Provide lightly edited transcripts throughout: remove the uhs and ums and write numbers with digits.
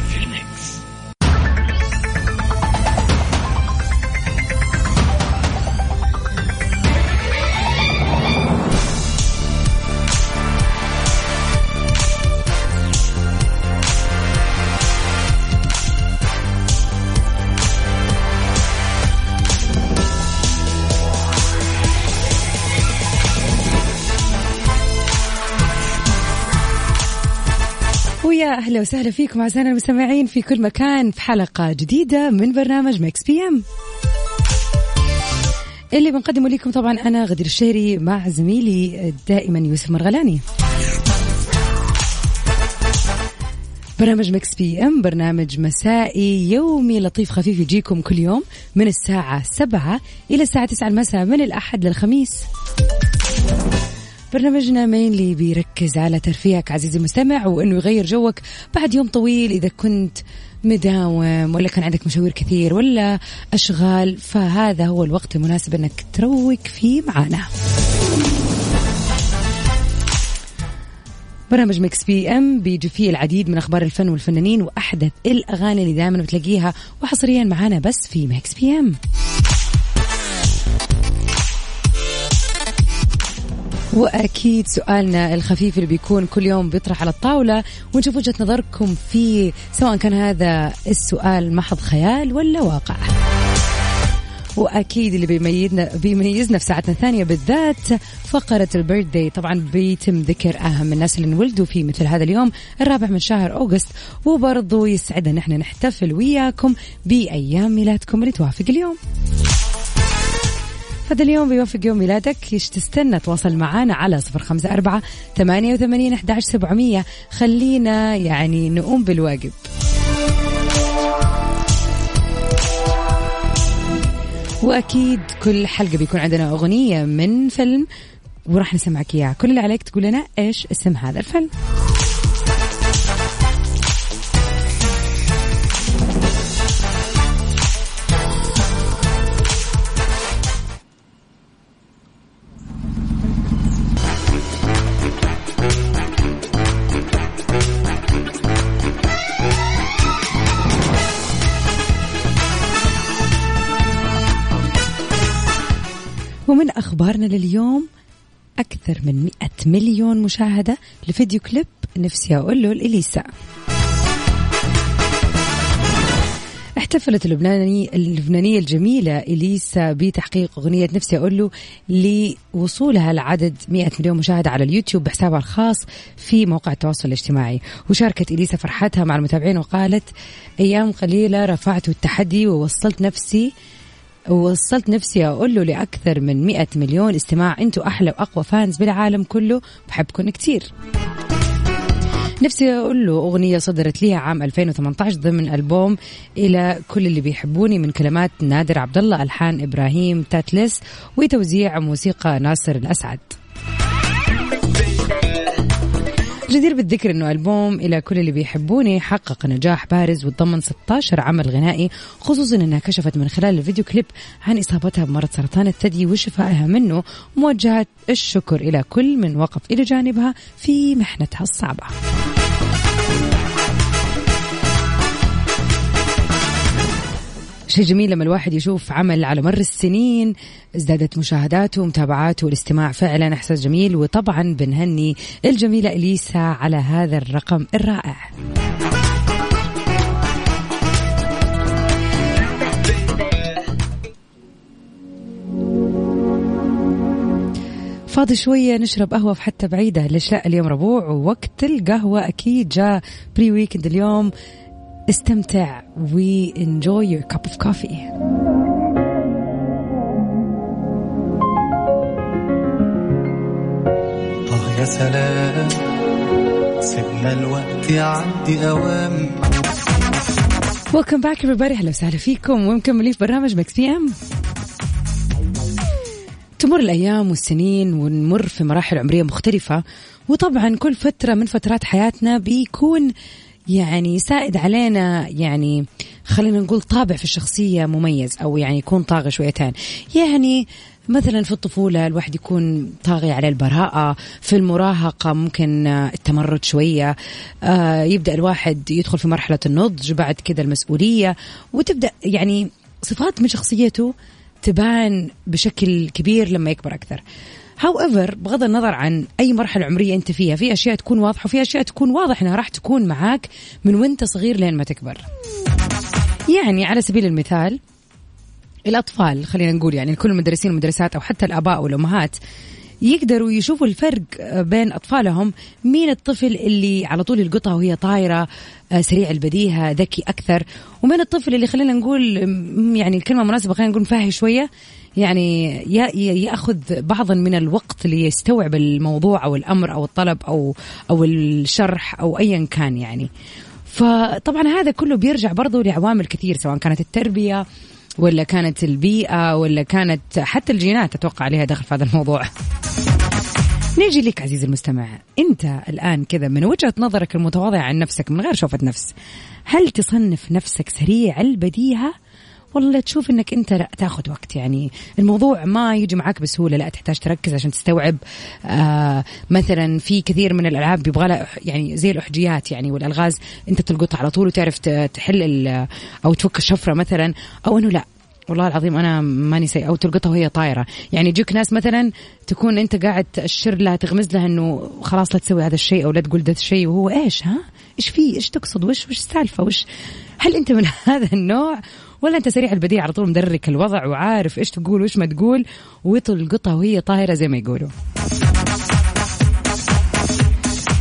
في الميكس. ويا أهلا وسهلا فيكم أعزائنا المستمعين في كل مكان في حلقة جديدة من برنامج ميكس بي أم اللي بنقدمه لكم. طبعا أنا غدير الشهري مع زميلي دائما يوسف مرغلاني. برنامج ميكس بي أم برنامج مسائي يومي لطيف خفيف يجيكم كل يوم من الساعة 7 إلى الساعة 9 المساء من الأحد للخميس. برنامجنا مينلي بيركز على ترفيهك عزيزي المستمع وإنه يغير جوك بعد يوم طويل، إذا كنت مداوم ولا كان عندك مشاوير كثير ولا أشغال، فهذا هو الوقت المناسب أنك تروق فيه معنا. برنامج ميكس بي أم بيجي فيه العديد من أخبار الفن والفنانين وأحدث الأغاني اللي دائما بتلاقيها وحصريا معنا بس في ميكس بي أم. وأكيد سؤالنا الخفيف اللي بيكون كل يوم بيطرح على الطاولة ونشوف وجهة نظركم فيه، سواء كان هذا السؤال محض خيال ولا واقع. وأكيد اللي بيميزنا في ساعتنا الثانية بالذات فقرة البيرث داي. طبعا بيتم ذكر أهم الناس اللي انولدوا في مثل هذا اليوم الرابع من شهر أغسطس، وبرضو يسعدنا نحن نحتفل وياكم بأيام ميلادكم اللي توافق اليوم. هذا اليوم بيوافق يوم ميلادك، ايش تستنى؟ تواصل معنا على 054-88-11700. خلينا يعني نقوم بالواجب. واكيد كل حلقة بيكون عندنا اغنية من فيلم وراح نسمعك اياها، كل اللي عليك تقول لنا ايش اسم هذا الفيلم. ومن أخبارنا لليوم، أكثر من 100 مليون مشاهدة لفيديو كليب نفسي أقول له إليسا. احتفلت اللبنانية الجميلة إليسا بتحقيق أغنية نفسي أقول له لوصولها لعدد 100 مليون مشاهدة على اليوتيوب بحسابها الخاص في موقع التواصل الاجتماعي. وشاركت إليسا فرحتها مع المتابعين وقالت: أيام قليلة رفعت التحدي ووصلت نفسي أقول له لأكثر من 100 مليون استماع. أنتوا أحلى وأقوى فانز بالعالم كله، بحبكن كتير. نفسي أقول له أغنية صدرت ليها عام 2018 ضمن ألبوم إلى كل اللي بيحبوني من كلمات نادر عبد الله، ألحان إبراهيم تاتلس، وتوزيع موسيقى ناصر الأسعد. جدير بالذكر أنه ألبوم إلى كل اللي بيحبوني حقق نجاح بارز وتضمن 16 عمل غنائي، خصوصاً أنها كشفت من خلال الفيديو كليب عن إصابتها بمرض سرطان الثدي وشفائها منه، وموجهت الشكر إلى كل من وقف إلى جانبها في محنتها الصعبة. شيء جميل لما الواحد يشوف عمل على مر السنين ازدادت مشاهداته ومتابعاته والاستماع، فعلا احساس جميل. وطبعا بنهني الجميلة إليسا على هذا الرقم الرائع. فاضي شوية نشرب قهوة في حتة بعيدة، ليش لا؟ اليوم ربوع ووقت القهوة أكيد جاء بري ويكند اليوم. استمتع و enjoy your cup of coffee. يا سلام سيبنا الوقت يعدي أوام. Welcome back everybody، هلا وسهلا فيكم ومكملين في برنامج ميكس بي أم. تمر الأيام والسنين ونمر في مراحل عمرية مختلفة، وطبعا كل فترة من فترات حياتنا بيكون يعني سائد علينا يعني خلينا نقول طابع في الشخصية مميز، أو يعني يكون طاغي شويتان. يعني مثلا في الطفولة الواحد يكون طاغي على البراءة، في المراهقة ممكن التمرد شوية، يبدأ الواحد يدخل في مرحلة النضج، بعد كده المسؤولية، وتبدأ يعني صفات من شخصيته تبان بشكل كبير لما يكبر أكثر. however بغض النظر عن أي مرحلة عمرية أنت فيها، في أشياء تكون واضحة وفي أشياء تكون واضح أنها راح تكون معاك من وانت صغير لين ما تكبر. يعني على سبيل المثال الأطفال، خلينا نقول يعني كل المدرسين والمدرسات أو حتى الآباء والأمهات يقدروا يشوفوا الفرق بين أطفالهم، مين الطفل اللي على طول القطة وهي طايرة، سريع البديهة، ذكي أكثر، ومين الطفل اللي خلينا نقول يعني الكلمة مناسبة خلينا نقول فاهي شوية، يعني يأخذ بعضا من الوقت ليستوعب الموضوع أو الأمر أو الطلب أو الشرح أو أيا كان يعني. فطبعا هذا كله بيرجع برضو لعوامل كثير، سواء كانت التربية ولا كانت البيئة ولا كانت حتى الجينات، أتوقع عليها دخل في هذا الموضوع. نيجي لك عزيزي المستمع، أنت الآن كذا من وجهة نظرك المتواضعة عن نفسك من غير شوفة نفس، هل تصنف نفسك سريع البديهة ولا تشوف أنك أنت لا تأخذ وقت؟ يعني الموضوع ما يجي معك بسهولة، لا تحتاج تركز عشان تستوعب. مثلا في كثير من الألعاب بيبغالها يعني زي الأحجيات يعني والألغاز، أنت تلقطها على طول وتعرف تحل أو تفك الشفرة مثلا، أو أنه لا والله العظيم أنا ماني سيء، أو تلقطها وهي طائرة. يعني يجيك ناس مثلا تكون أنت قاعد تأشر لها تغمز لها أنه خلاص لا تسوي هذا الشيء أو لا تقول ده الشيء، وهو إيش ها إيش فيه إيش تقصد وإيش السالفة وإيش. هل أنت من هذا النوع ولا أنت سريع البديع على طول مدرك الوضع وعارف إيش تقول وإيش ما تقول وتلقطها وهي طائرة زي ما يقولوا؟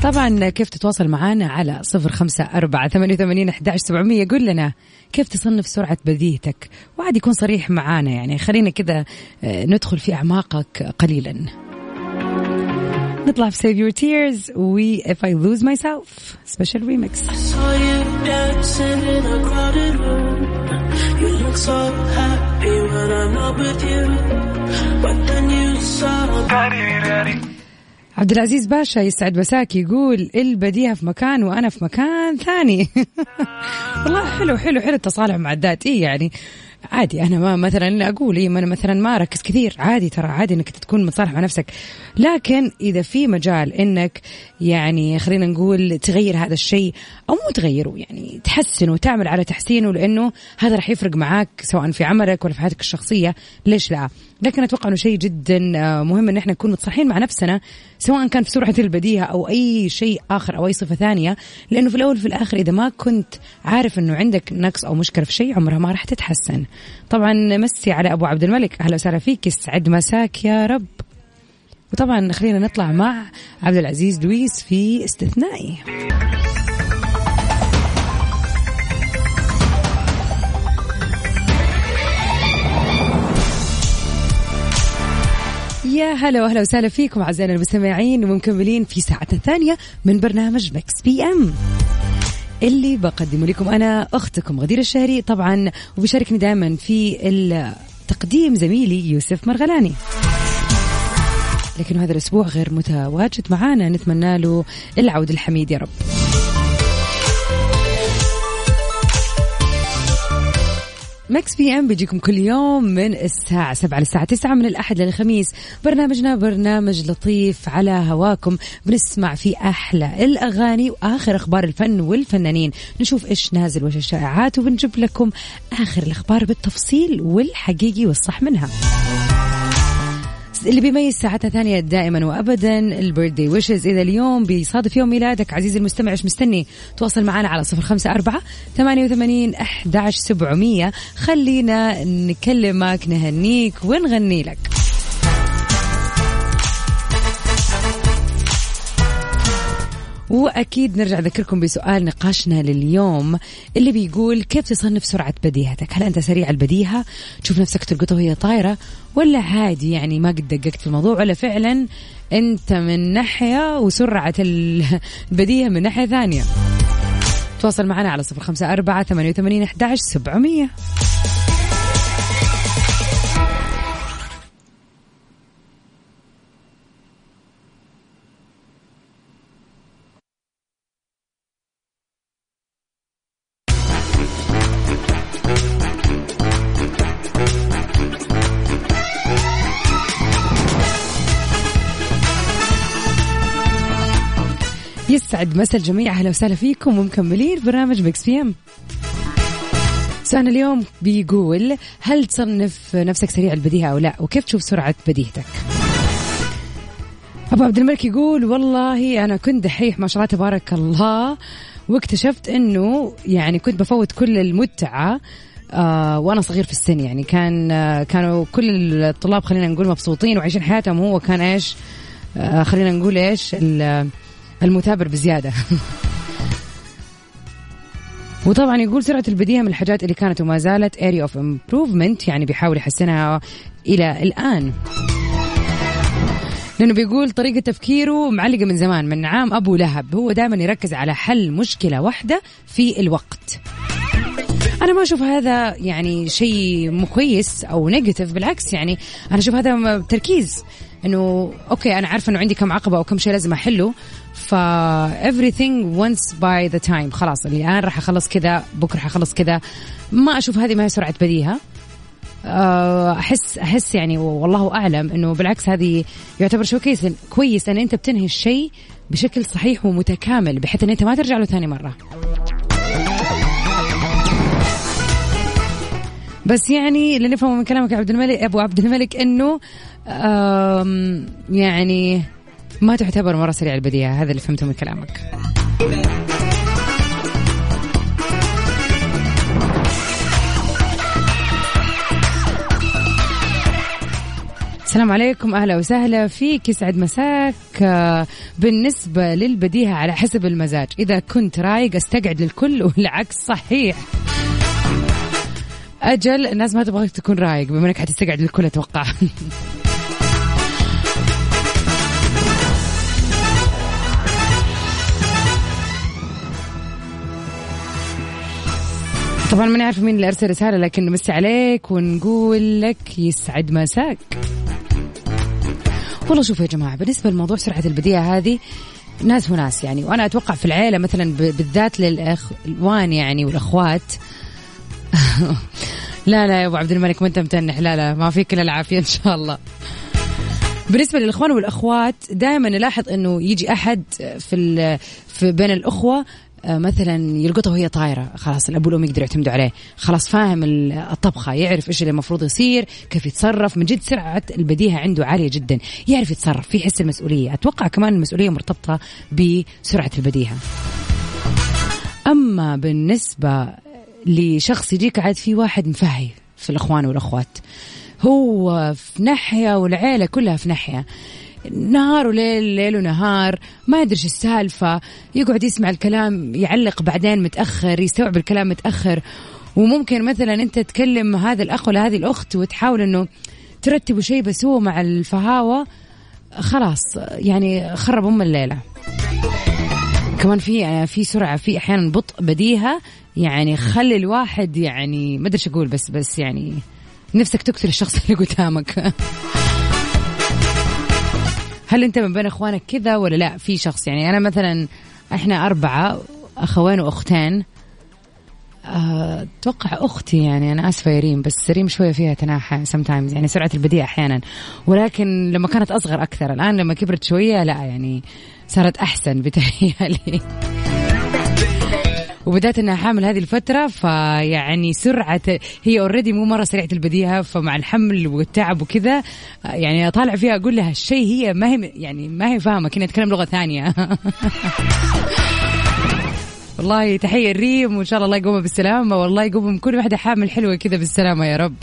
طبعا كيف تتواصل معنا على 0548811700، قل لنا كيف تصنف سرعة بديهتك، وعاد يكون صريح معانا يعني، خلينا كذا ندخل في أعماقك قليلا. نطلع في Save Your Tears و If I Lose Myself Special Remix. عبد العزيز باشا يسعد مساك، يقول البديهة في مكان وأنا في مكان ثاني. والله حلو حلو حلو التصالح مع الذات. إيه يعني عادي أنا ما مثلا أقول إيه ما أنا مثلا ما أركز كثير، عادي ترى، عادي إنك تكون متصالح مع نفسك. لكن إذا في مجال إنك يعني خلينا نقول تغير هذا الشيء أو مو تغيره، يعني تحسنه وتعمل على تحسينه، لأنه هذا رح يفرق معاك سواء في عملك ولا في حياتك الشخصية، ليش لا؟ لكن أتوقع إنه شيء جدا مهم إن إحنا نكون متصالحين مع نفسنا، سواء كان في سرعة البديهة أو أي شيء آخر أو أي صفة ثانية، لأنه في الأول في الآخر إذا ما كنت عارف إنه عندك نقص أو مشكلة في شيء عمرها ما رح تتحسن. طبعا مسي على أبو عبد الملك، أهلا وسهلا فيك، يسعد مساك يا رب. وطبعا خلينا نطلع مع عبد العزيز دويس في استثنائي. يا هلا وهلا وسهلا فيكم أعزائنا المستمعين ومكملين في ساعتنا الثانية من برنامج مكس بي ام، اللي بقدمه لكم أنا أختكم غدير الشهري طبعا، وبشاركني دائما في التقديم زميلي يوسف مرغلاني، لكن هذا الأسبوع غير متواجد معانا، نتمنى له العود الحميد يا رب. مكس بي ام بيجيكم كل يوم من الساعة 7 للساعة 9 من الأحد للخميس، برنامجنا برنامج لطيف على هواكم، بنسمع فيه أحلى الأغاني وآخر أخبار الفن والفنانين، نشوف إيش نازل وإيش الشائعات، وبنجيب لكم آخر الأخبار بالتفصيل والحقيقي والصح منها. اللي بيميز ساعتها ثانية دائما وأبدا البيرثدي ويشز، إذا اليوم بيصادف يوم ميلادك عزيزي المستمع إيش مستني؟ تواصل معنا على 0548811700، خلينا نكلمك نهنيك ونغني لك. وأكيد نرجع أذكركم بسؤال نقاشنا لليوم اللي بيقول كيف تصنف سرعة بديهتك؟ هل أنت سريع البديهة؟ تشوف نفسك تلقطها وهي طايرة؟ ولا عادي يعني ما قد دققت في الموضوع؟ ولا فعلا أنت من ناحية وسرعة البديهة من ناحية ثانية؟ تواصل معنا على 0548811700. يسعد مساء الجميع، أهلا وسهلا فيكم ومكملين برنامج ميكس بي ام. سؤالنا اليوم بيقول: هل تصنف نفسك سريع البديهة أو لا؟ وكيف تشوف سرعة بديهتك؟ أبو عبد الملك يقول: والله أنا كنت دحيح ما شاء الله تبارك الله، واكتشفت أنه يعني كنت بفوت كل المتعة وأنا صغير في السن. يعني كانوا كل الطلاب خلينا نقول مبسوطين وعايشين حياتهم، وهو كان إيش خلينا نقول إيش المثابر بزيادة. وطبعا يقول: سرعة البديهة من الحاجات اللي كانت وما زالت area of improvement، يعني بيحاول يحسنها إلى الآن، لأنه بيقول طريقة تفكيره معلقة من زمان من عام أبو لهب، هو دائما يركز على حل مشكلة واحدة في الوقت. أنا ما أشوف هذا يعني شيء مكويس أو نيجاتيف، بالعكس يعني أنا أشوف هذا تركيز، إنه أوكي أنا عارفة إنه عندي كم عقبة أو كم شيء لازم أحله، فا everything once by the time، خلاص الآن راح أخلص كذا، بكرة راح أخلص كذا. ما أشوف هذه ما هي سرعة بديهة، أحس يعني والله أعلم إنه بالعكس هذه يعتبر شو كويس إن أنت بتنهي الشيء بشكل صحيح ومتكامل بحيث إن أنت ما ترجع له ثاني مرة. بس يعني اللي نفهمه من كلامك يا أبو عبد الملك إنه يعني ما تعتبر مرة سريع البديهة، هذا اللي فهمته من كلامك. السلام عليكم، أهلا وسهلا فيك، يسعد مساك. بالنسبة للبديهة على حسب المزاج، إذا كنت رايق استقعد للكل والعكس صحيح. أجل الناس ما تبغاك تكون رايق، بما أنك حتستقعد للكل أتوقع. طبعا ما نعرف مين اللي أرسل رسالة، لكن نمسي عليك ونقول لك يسعد مساك. والله شوفوا يا جماعة، بالنسبة لموضوع سرعة البديهة هذه ناس وناس يعني، وأنا أتوقع في العائلة مثلا بالذات للإخوان يعني والأخوات. لا يا أبو عبد الملك ما أنت متنح، لا ما فيك إلا العافية إن شاء الله. بالنسبة للإخوان والأخوات دائما نلاحظ أنه يجي أحد في بين الأخوة مثلا يلقطها وهي طايرة، خلاص الأبو والأم يقدروا يعتمدوا عليه، خلاص فاهم الطبخة، يعرف إيش اللي المفروض يصير، كيف يتصرف. من جد سرعة البديهة عنده عالية جدا، يعرف يتصرف، في حس المسؤولية. أتوقع كمان المسؤولية مرتبطة بسرعة البديهة. أما بالنسبة لشخص يجيك عاد في واحد مفهي في الإخوان والأخوات، هو في ناحية والعيلة كلها في ناحية، نهار وليل، ليل ونهار، ما يدريش السالفة، يقعد يسمع الكلام يعلق بعدين متأخر، يستوعب الكلام متأخر. وممكن مثلا أنت تكلم هذا الأخ ولا هذه الأخت وتحاول أنه ترتبوا شيء، بس هو مع الفهاوة خلاص يعني خرب أم الليلة. كمان في سرعة، في أحيانا بطء بديهة يعني خلي الواحد يعني ما أدريش أقول، بس يعني نفسك تقتل الشخص اللي قدامك. هل أنت من بين إخوانك كذا ولا لا؟ في شخص يعني أنا مثلا، إحنا 4 أخوين وأختين، أتوقع أختي يعني أنا آسفة يا ريم، بس ريم شوية فيها تناحة sometimes يعني سرعة البديهة أحيانا، ولكن لما كانت أصغر أكثر، الآن لما كبرت شوية لا يعني صارت أحسن بتهيألي. وبدأت أنها حامل هذه الفترة، فيعني سرعة هي already مو مرة سريعة البديهة، فمع الحمل والتعب وكذا يعني أطالع فيها أقول لها الشيء هي ما هي فاهمة، كنا نتكلم لغة ثانية. والله تحية الريم، وإن شاء الله يقومها بالسلامة، والله يقومها كل واحدة حامل حلوة كذا بالسلامة يا رب.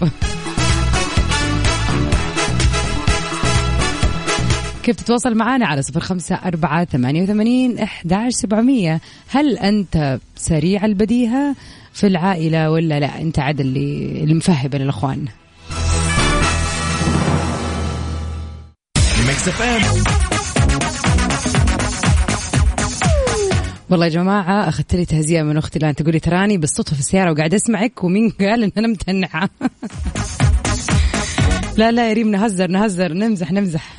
كيف تتواصل معنا؟ على 0548811700. هل أنت سريع البديهة في العائلة ولا لا؟ أنت عدل اللي مفهم بين الأخوان. والله يا جماعة أخذت لي تهزيئة من أختي الآن، تقولي تراني بالصدفة في السيارة وقاعد أسمعك، ومين قال إن أنا متنعة؟ لا يا ريم، نهزر نمزح.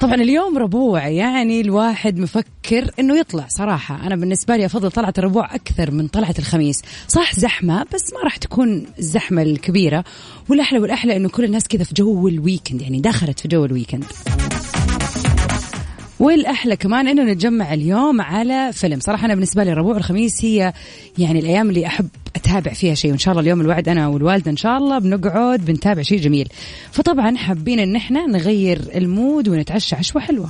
طبعا اليوم ربوع، يعني الواحد مفكر انه يطلع. صراحة انا بالنسبة لي افضل طلعة الربوع اكثر من طلعة الخميس. صح زحمة، بس ما راح تكون الزحمة الكبيرة، والاحلى انه كل الناس كذا في جو الويكند، يعني دخلت في جو الويكند. والأحلى كمان أنه نتجمع اليوم على فيلم. صراحة أنا بالنسبة لي ربوع الخميس هي يعني الأيام اللي أحب أتابع فيها شيء، وإن شاء الله اليوم الوعد أنا والوالدة إن شاء الله بنقعد بنتابع شيء جميل، فطبعا حابين أن احنا نغير المود ونتعشى عشوة حلوة.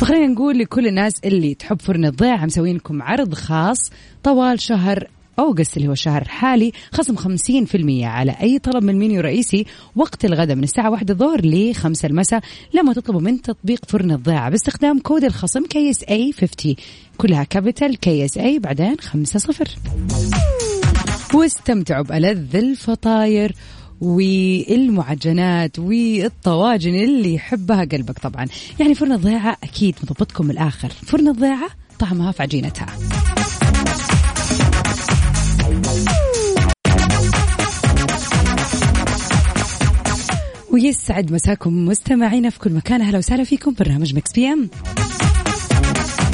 فخلينا نقول لكل الناس اللي تحب فرن الضيعة مسوين لكم عرض خاص طوال شهر أوغست اللي هو الشهر الحالي، خصم 50% على أي طلب من المنيو الرئيسي وقت الغداء من الساعة 1 الظهر ل5 المساء لما تطلبوا من تطبيق فرن الضيعة باستخدام كود الخصم KSA50 كلها كابيتال KSA بعدين 50. واستمتعوا بألذ الفطاير والمعجنات والطواجن اللي يحبها قلبك. طبعا يعني فرن الضيعة أكيد مضبطكم من الآخر، فرن الضيعة طعمها في عجينتها. ويسعد مساكم مستمعينا في كل مكان، أهلا وسهلا فيكم برنامج مكس بي ام.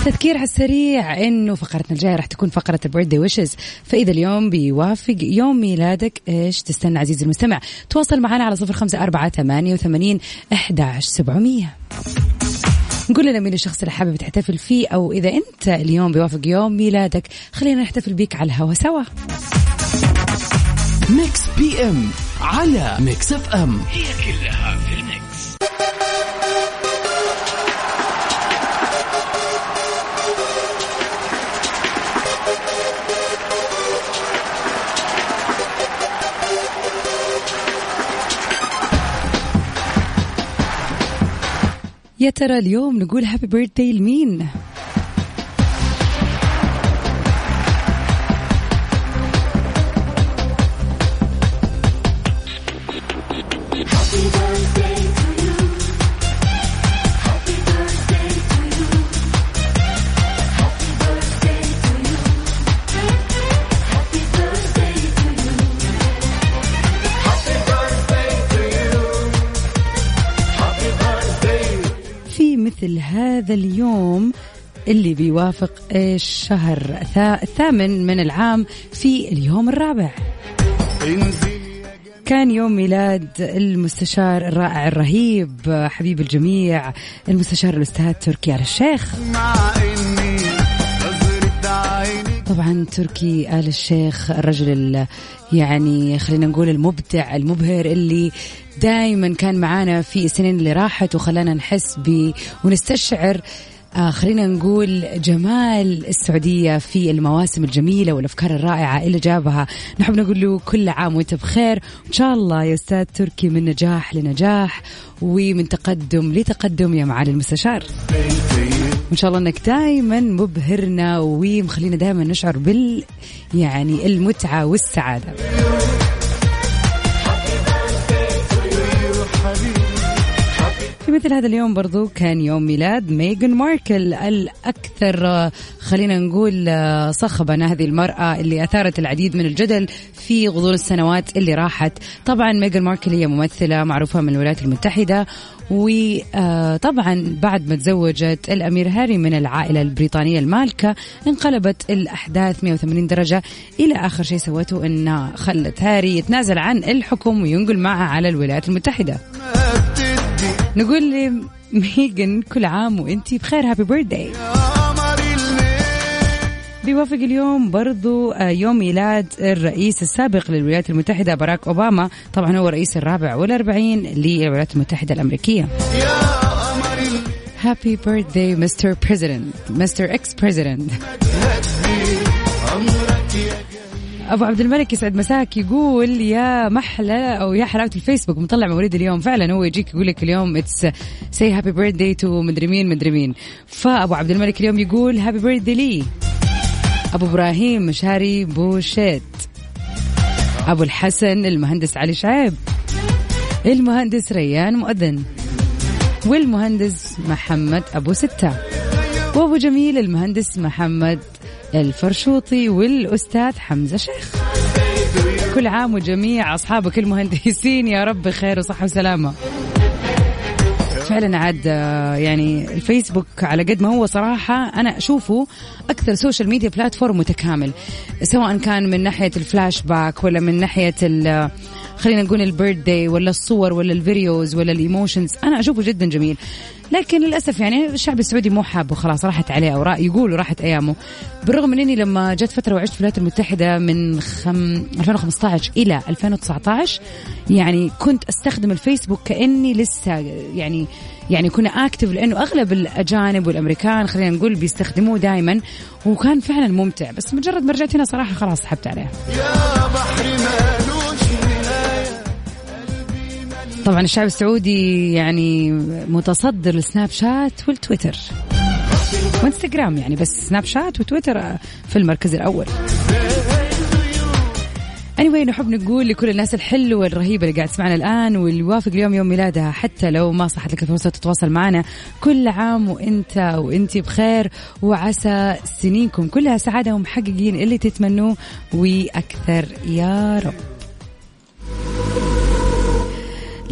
تذكير على السريع إنه فقرتنا الجاية راح تكون فقرة البيرثدي ويشز، فإذا اليوم بيوافق يوم ميلادك إيش تستنى عزيزي المستمع؟ تواصل معنا على 0548811700. نقول لنا مين الشخص اللي حابب تحتفل فيه، أو إذا أنت اليوم بيوافق يوم ميلادك خلينا نحتفل بيك على الهوا سوا. ميكس بي ام على ميكس اف ام، هي كلها في الميكس. يا ترى اليوم نقول هابي بيرثدي لمين؟ هذا اليوم اللي بيوافق الشهر الثامن من العام في اليوم الرابع كان يوم ميلاد المستشار الرائع الرهيب حبيب الجميع المستشار الأستاذ تركي آل الشيخ. طبعا تركي آل الشيخ الرجل يعني خلينا نقول المبدع المبهر اللي دايما كان معانا في السنين اللي راحت وخلانا نحس ونستشعر خلينا نقول جمال السعودية في المواسم الجميلة والأفكار الرائعة اللي جابها. نحب نقول له كل عام وانت بخير، إن شاء الله يا أستاذ تركي من نجاح لنجاح ومن تقدم لتقدم يا معالي المستشار، وإن شاء الله أنك دايما مبهرنا ومخلينا دايما نشعر بال يعني المتعة والسعادة. في مثل هذا اليوم برضو كان يوم ميلاد ميغان ماركل الأكثر خلينا نقول صخبة، هذه المرأة اللي أثارت العديد من الجدل في غضون السنوات اللي راحت. طبعا ميغان ماركل هي ممثلة معروفة من الولايات المتحدة، وطبعا بعد ما تزوجت الأمير هاري من العائلة البريطانية المالكة انقلبت الأحداث 180 درجة، إلى آخر شيء سوته أنها خلت هاري يتنازل عن الحكم وينقل معها على الولايات المتحدة. نقول لي ميغان كل عام وانتي بخير، هابي بيرثداي. بيوافق اليوم برضو يوم ميلاد الرئيس السابق للولايات المتحدة باراك اوباما، طبعا هو الرئيس الرابع والأربعين للولايات المتحدة الأمريكية. هابي بيرثداي مستر بريزيدنت، مستر اكس بريزيدنت. أبو عبد الملك يسعد مساك، يقول يا محلى أو يا حلاوة الفيسبوك مطلع مواليد اليوم. فعلا هو يجيك يقول لك اليوم it's say happy birthday to مدري مين. فأبو عبد الملك اليوم يقول happy birthday لي أبو إبراهيم مشاري بوشيت، أبو الحسن المهندس علي شعيب، المهندس ريان مؤذن، والمهندس محمد أبو 6، وأبو جميل المهندس محمد الفرشوطي، والأستاذ حمزة شيخ. كل عام وجميع أصحابك المهندسين يا رب خير وصحة وسلامة. فعلا عاد يعني الفيسبوك على قد ما هو صراحة أنا أشوفه أكثر سوشيال ميديا بلاتفورم متكامل، سواء كان من ناحية الفلاش باك ولا من ناحية خلينا نقول البيرث داي ولا الصور ولا الفيديوز ولا الايموشنز، انا اشوفه جدا جميل. لكن للاسف يعني الشعب السعودي مو حابه، خلاص راحت عليه اوراق يقولوا راحت ايامه. بالرغم من اني لما جت فتره وعشت في الولايات المتحده من 2015 الى 2019 يعني كنت استخدم الفيسبوك كاني لسه يعني كنا اكتف، لانه اغلب الاجانب والامريكان خلينا نقول بيستخدموه دائما، وكان فعلا ممتع. بس مجرد ما رجعت هنا صراحه خلاص سحبت عليه. طبعا الشعب السعودي يعني متصدر السناب شات والتويتر وانستغرام، يعني بس سناب شات وتويتر في المركز الاول. anyway نحب نقول لكل الناس الحلوة الرهيبة اللي قاعد تسمعنا الآن والوافق اليوم يوم ميلادها، حتى لو ما صحت لك الفرصة تتواصل معنا، كل عام وانت بخير، وعسى سنينكم كلها سعادة ومحققين اللي تتمنوه وأكثر يا رب.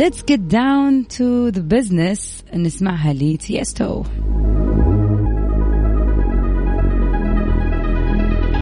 Let's get down to the business، نسمعها لتيستو.